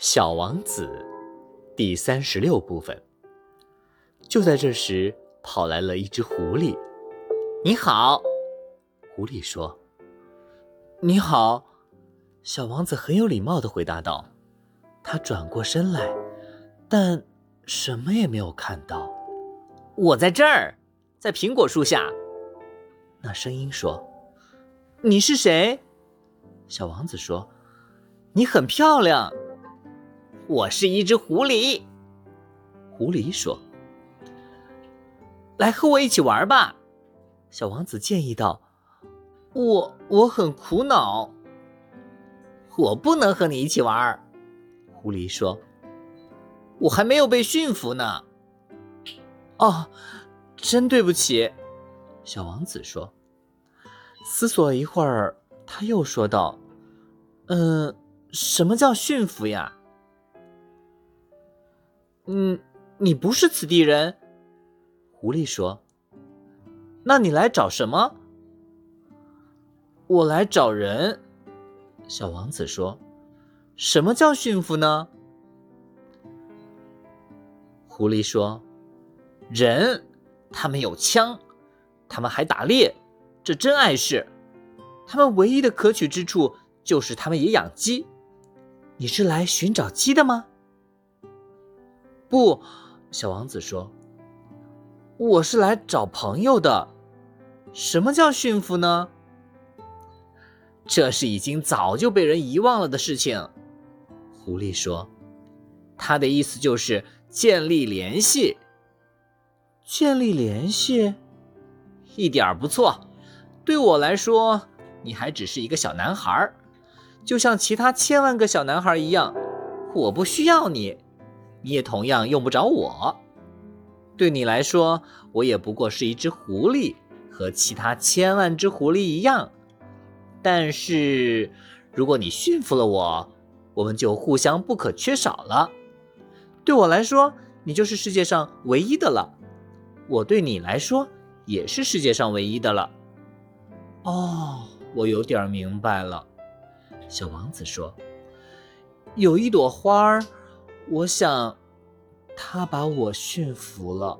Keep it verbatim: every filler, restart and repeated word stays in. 小王子第三十六部分。就在这时，跑来了一只狐狸。你好，狐狸说。你好，小王子很有礼貌地回答道。他转过身来，但什么也没有看到。我在这儿，在苹果树下。那声音说。你是谁？小王子说。你很漂亮。我是一只狐狸。狐狸说。来和我一起玩吧，小王子建议道。我我很苦恼。我不能和你一起玩，狐狸说。我还没有被驯服呢。哦，真对不起，小王子说。思索了一会儿，他又说道，嗯，什么叫驯服呀？嗯，你不是此地人，狐狸说。那你来找什么？我来找人，小王子说。什么叫驯服呢？狐狸说。人，他们有枪，他们还打猎，这真碍事。他们唯一的可取之处就是他们也养鸡。你是来寻找鸡的吗？不，小王子说。我是来找朋友的。什么叫驯服呢？这是已经早就被人遗忘了的事情，狐狸说。他的意思就是建立联系。建立联系？一点不错。对我来说，你还只是一个小男孩，就像其他千万个小男孩一样，我不需要你，你也同样用不着我。对你来说，我也不过是一只狐狸，和其他千万只狐狸一样。但是，如果你驯服了我，我们就互相不可缺少了。对我来说，你就是世界上唯一的了。我对你来说，也是世界上唯一的了。哦，我有点明白了，小王子说。有一朵花儿，我想，他把我驯服了。